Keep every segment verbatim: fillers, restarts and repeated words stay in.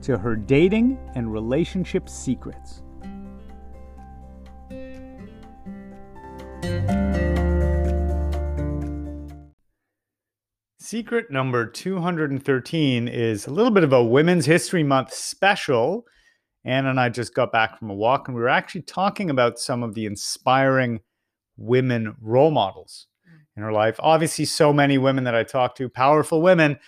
to Her Dating and Relationship Secrets. Secret number two hundred thirteen is a little bit of a Women's History Month special. Anna and I just got back from a walk, and we were actually talking about some of the inspiring women role models in her life. Obviously, so many women that I talk to, powerful women,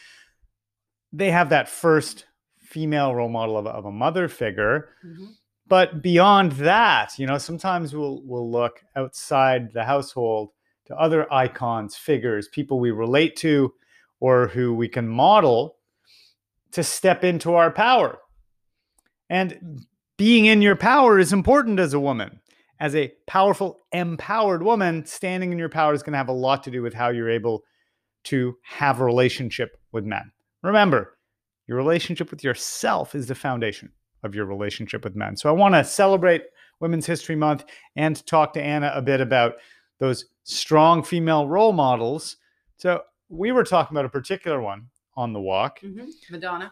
they have that first female role model of, of a mother figure. Mm-hmm. But beyond that, you know, sometimes we'll we'll look outside the household to other icons, figures, people we relate to or who we can model to step into our power. And being in your power is important as a woman. As a powerful, empowered woman, standing in your power is going to have a lot to do with how you're able to have a relationship with men. Remember, your relationship with yourself is the foundation of your relationship with men. So I want to celebrate Women's History Month and talk to Anna a bit about those strong female role models. So we were talking about a particular one on the walk. Mm-hmm. Madonna.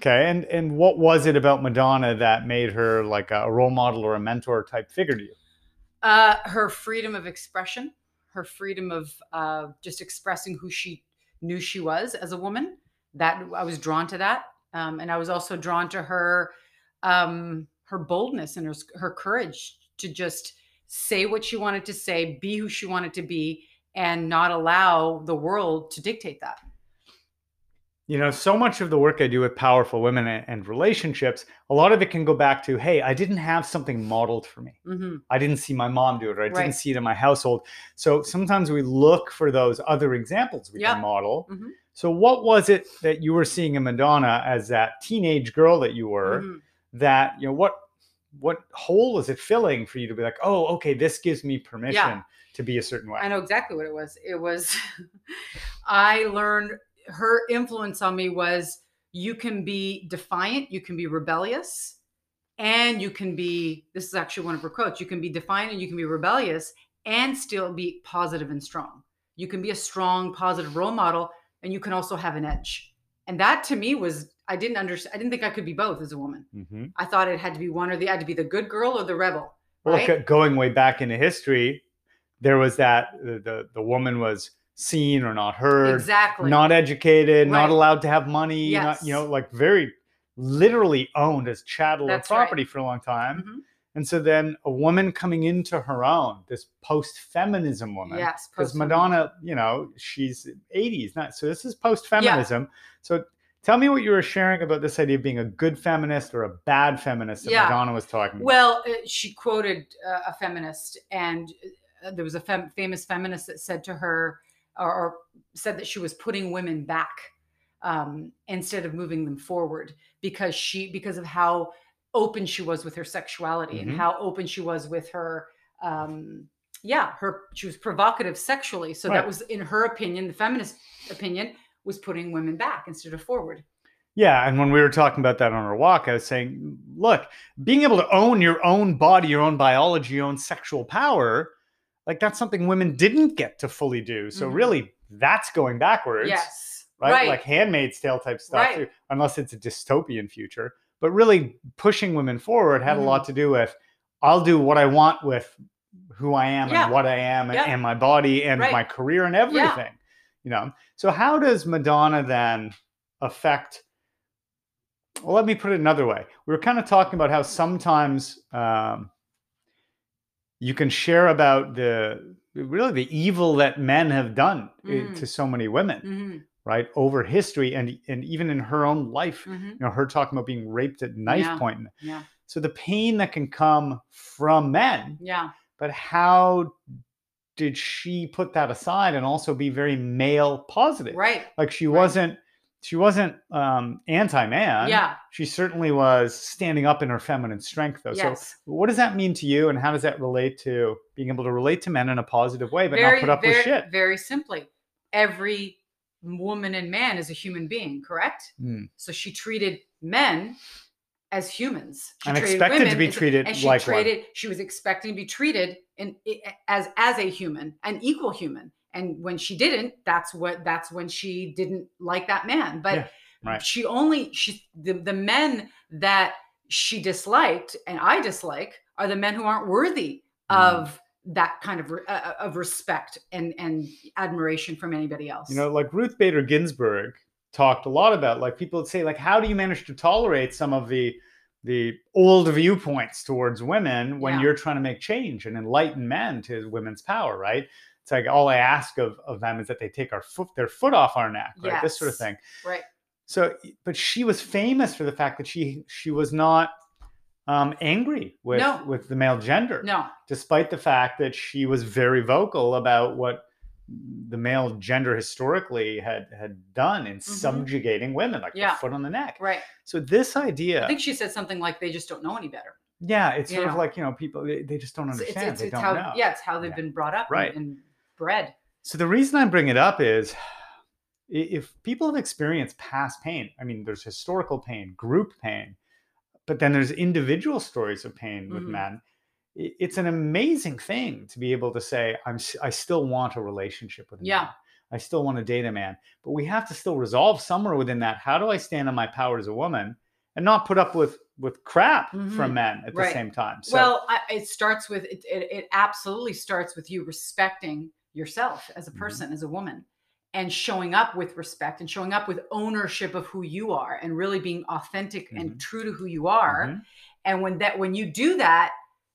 Okay, and, and what was it about Madonna that made her like a role model or a mentor type figure to you? Uh, her freedom of expression, her freedom of uh, just expressing who she knew she was as a woman. That I was drawn to that. Um, and I was also drawn to her, um, her boldness and her, her courage to just say what she wanted to say, be who she wanted to be, and not allow the world to dictate that. You know, so much of the work I do with powerful women and relationships, a lot of it can go back to, hey, I didn't have something modeled for me. Mm-hmm. I didn't see my mom do it, or I right. didn't see it in my household. So sometimes we look for those other examples we yep. can model. Mm-hmm. So what was it that you were seeing in Madonna as that teenage girl that you were, mm-hmm. that, you know, what what hole is it filling for you to be like, oh, okay, this gives me permission yeah. to be a certain way? I know exactly what it was. It was, I learned... her influence on me was, you can be defiant, you can be rebellious, and you can be, this is actually one of her quotes, you can be defiant and you can be rebellious and still be positive and strong. You can be a strong, positive role model, and you can also have an edge. And that to me was, I didn't understand, I didn't think I could be both as a woman. Mm-hmm. I thought it had to be one or the, I had to be the good girl or the rebel. Well, right? Look, going way back into history, there was that, the the, the woman was seen or not heard, exactly, not educated, right, not allowed to have money, yes, not, you know, like very literally owned as chattel or property right. for a long time. Mm-hmm. And so then a woman coming into her own, this post-feminism woman, yes, because Madonna, you know, she's eighties, not, so this is post-feminism. Yeah. So tell me what you were sharing about this idea of being a good feminist or a bad feminist that yeah. Madonna was talking about. Well, she quoted uh, a feminist, and there was a fem- famous feminist that said to her, Or, or said that she was putting women back um, instead of moving them forward, because she, because of how open she was with her sexuality, mm-hmm. and how open she was with her, um, yeah, her, she was provocative sexually. So right. that was, in her opinion, the feminist opinion, was putting women back instead of forward. Yeah. And when we were talking about that on our walk, I was saying, look, being able to own your own body, your own biology, your own sexual power, like that's something women didn't get to fully do. So mm-hmm. really that's going backwards, yes, right? right? Like Handmaid's Tale type stuff right. too, unless it's a dystopian future, but really pushing women forward had mm-hmm. a lot to do with, I'll do what I want with who I am yeah. and what I am yeah. and, and my body and right. my career and everything, yeah. you know? So how does Madonna then affect, well, let me put it another way. We were kind of talking about how sometimes, um, you can share about the really the evil that men have done mm. to so many women, mm-hmm. right? Over history, and and even in her own life, mm-hmm. you know, her talking about being raped at knife yeah. point. Yeah. So the pain that can come from men. Yeah. But how did she put that aside and also be very male positive? Right. Like she right. wasn't she wasn't um, anti-man. Yeah. She certainly was standing up in her feminine strength, though. Yes. So what does that mean to you, and how does that relate to being able to relate to men in a positive way, but very, not put up very, with shit? Very simply, every woman and man is a human being, correct? Mm. So she treated men as humans. She and expected women, to be treated and she like treated, one. She was expecting to be treated in, as, as a human, an equal human. And when she didn't, that's what, that's when she didn't like that man. But yeah, right. she only, she, the, the men that she disliked and I dislike are the men who aren't worthy mm. of that kind of, uh, of respect and, and admiration from anybody else. You know, like Ruth Bader Ginsburg talked a lot about, like, people would say, like, how do you manage to tolerate some of the the old viewpoints towards women when yeah. you're trying to make change and enlighten men to women's power, right? It's like, all I ask of, of them is that they take our foot, their foot off our neck, right? Yes. This sort of thing. Right. So, but she was famous for the fact that she she was not um, angry with, no. with the male gender. No. Despite the fact that she was very vocal about what the male gender historically had had done in mm-hmm. subjugating women, like yeah. the foot on the neck. Right. So this idea, I think she said something like, they just don't know any better. Yeah. It's sort know? of like, you know, people, they, they just don't understand. It's, it's, they it's don't how, know. Yeah. It's how they've yeah. been brought up right. and, and bred. So the reason I bring it up is, if people have experienced past pain, I mean, there's historical pain, group pain, but then there's individual stories of pain mm-hmm. with men. It's an amazing thing to be able to say, I'm, I still want a relationship with a yeah. man. I still want to date a man, but we have to still resolve somewhere within that. How do I stand on my power as a woman and not put up with, with crap mm-hmm. from men at right. the same time? So, well, I, it starts with, it, it, it absolutely starts with you respecting yourself as a person, mm-hmm. as a woman, and showing up with respect and showing up with ownership of who you are and really being authentic mm-hmm. and true to who you are. Mm-hmm. And when that, when you do that,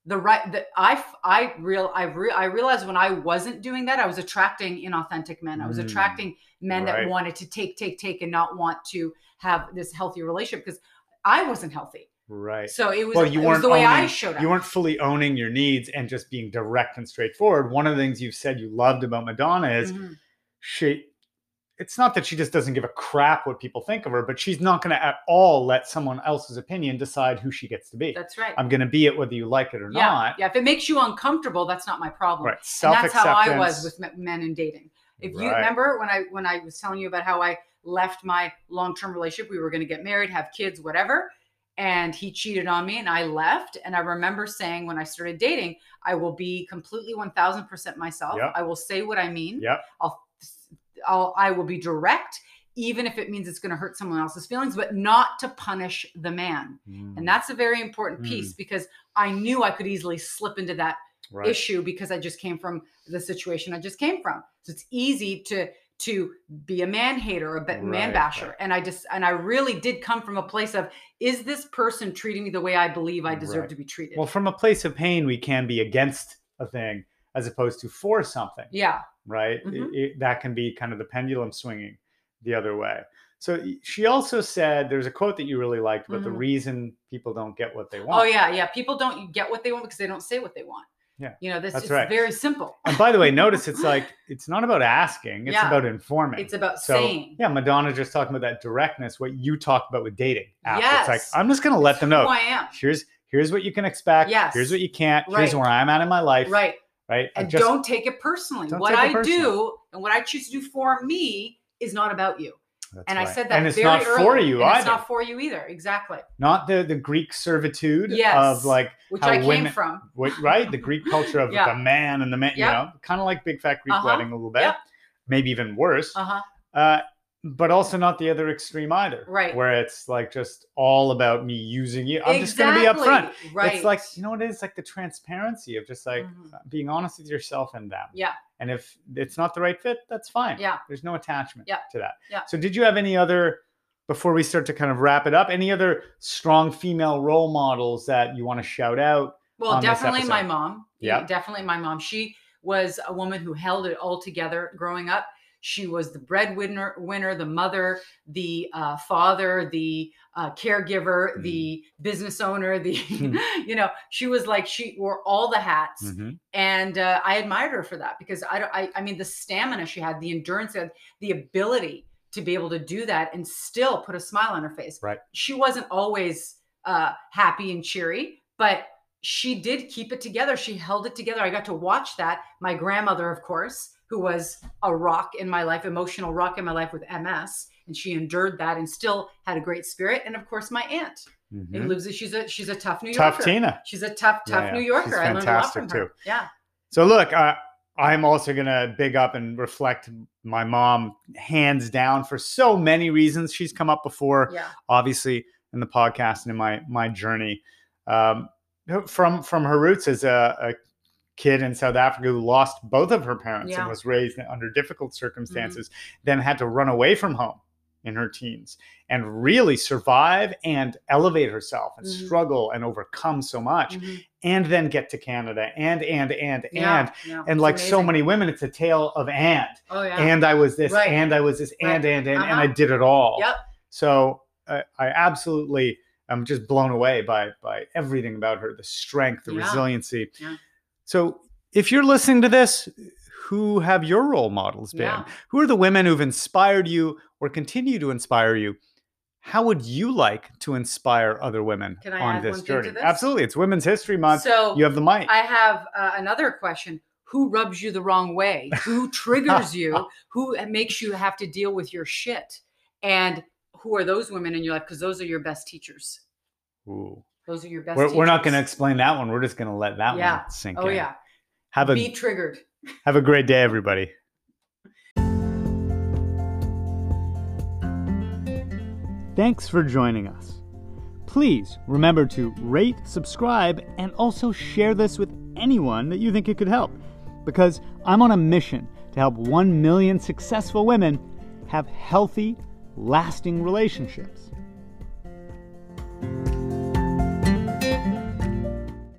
The right, the, I, I real, I real, I realized when I wasn't doing that, I was attracting inauthentic men. I was mm, attracting men right. that wanted to take, take, take, and not want to have this healthy relationship, because I wasn't healthy. Right. So it was, well, you it was the owning, way I showed up. You weren't fully owning your needs and just being direct and straightforward. One of the things you've said you loved about Madonna is mm-hmm. she, it's not that she just doesn't give a crap what people think of her, but she's not going to at all let someone else's opinion decide who she gets to be. That's right. I'm going to be it whether you like it or yeah. not. Yeah. If it makes you uncomfortable, that's not my problem. Right. Self-acceptance. And that's how I was with men in dating. If right. you remember when I, when I was telling you about how I left my long-term relationship, we were going to get married, have kids, whatever. And he cheated on me and I left. And I remember saying, when I started dating, I will be completely one thousand percent myself. Yep. I will say what I mean. Yep. I'll I'll, I will be direct, even if it means it's going to hurt someone else's feelings, but not to punish the man. Mm. And that's a very important piece mm. because I knew I could easily slip into that right. issue, because I just came from the situation I just came from. So it's easy to, to be a man hater, a right, man basher. Right. And I just, and I really did come from a place of, is this person treating me the way I believe I deserve right. to be treated? Well, from a place of pain, we can be against a thing as opposed to for something. Yeah. Right. Mm-hmm. it, it, that can be kind of the pendulum swinging the other way. So she also said, there's a quote that you really liked about mm-hmm. the reason people don't get what they want. Oh, yeah. Yeah. People don't get what they want because they don't say what they want. Yeah. You know, this is right. very simple. And by the way, notice it's like, it's not about asking. It's yeah. about informing. It's about so, saying. Yeah. Madonna just talking about that directness, what you talked about with dating. After. Yes. It's like, I'm just going to let them know who I am. Here's, here's what you can expect. Yes. Here's what you can't. Right. Here's where I'm at in my life. Right. Right. And just, don't take it personally. What it I personally. do and what I choose to do for me is not about you. That's and right. I said that and it's very not early. for you and either. It's not for you either. Exactly. Not the, the Greek servitude yes. of like which how I women, came from. What, right. The Greek culture of yeah. the man and the man, yep. you know, kind of like Big Fat Greek uh-huh. Wedding a little bit, yep. maybe even worse. Uh-huh. Uh, but also not the other extreme either. Right. Where it's like just all about me using you. I'm exactly. just going to be upfront. Right. It's like, you know what it is? Like the transparency of just like mm-hmm. being honest with yourself and them. Yeah. And if it's not the right fit, that's fine. Yeah. There's no attachment yeah. to that. Yeah. So did you have any other, before we start to kind of wrap it up, any other strong female role models that you want to shout out? Well, definitely my mom. Yeah. Definitely my mom. She was a woman who held it all together growing up. She was the breadwinner, winner, the mother, the uh, father, the uh, caregiver, mm-hmm. the business owner, the, you know, she was like, she wore all the hats. Mm-hmm. And uh, I admired her for that, because I, I, I mean, the stamina she had, the endurance, the ability to be able to do that and still put a smile on her face. Right. She wasn't always uh, happy and cheery, but she did keep it together. She held it together. I got to watch that. My grandmother, of course, who was a rock in my life, emotional rock in my life with M S. And she endured that and still had a great spirit. And of course, my aunt, mm-hmm. who lives, she's a, she's a tough New Yorker. Tough Tina. She's a tough, tough yeah, yeah. New Yorker. She's fantastic I learned a lot from her. Too. Yeah. So look, uh, I'm also going to big up and reflect my mom hands down for so many reasons. She's come up before, yeah. obviously, in the podcast and in my, my journey. Um, from, from her roots as a, a kid in South Africa who lost both of her parents yeah. and was raised under difficult circumstances, mm-hmm. then had to run away from home in her teens and really survive and elevate herself and mm-hmm. struggle and overcome so much mm-hmm. and then get to Canada and, and, and, yeah, and, yeah. and like so many women, it's a tale of and, oh, yeah. and I was this right. and I was this right. and, and, and, uh-huh. and I did it all. Yep. So uh, I absolutely, I'm just blown away by, by everything about her, the strength, the yeah. resiliency. Yeah. So if you're listening to this, who have your role models been? Yeah. Who are the women who've inspired you or continue to inspire you? How would you like to inspire other women Can I on add this one journey? Thing to this? Absolutely. It's Women's History Month. So you have the mic. I have uh, another question. Who rubs you the wrong way? Who triggers you? Who makes you have to deal with your shit? And who are those women in your life? Because those are your best teachers. Ooh. Those are your best we're, teachers. We're not going to explain that one. We're just going to let that yeah. one sink oh, in. Oh, yeah. Have a, Be triggered. Have a great day, everybody. Thanks for joining us. Please remember to rate, subscribe, and also share this with anyone that you think it could help, because I'm on a mission to help one million successful women have healthy, lasting relationships.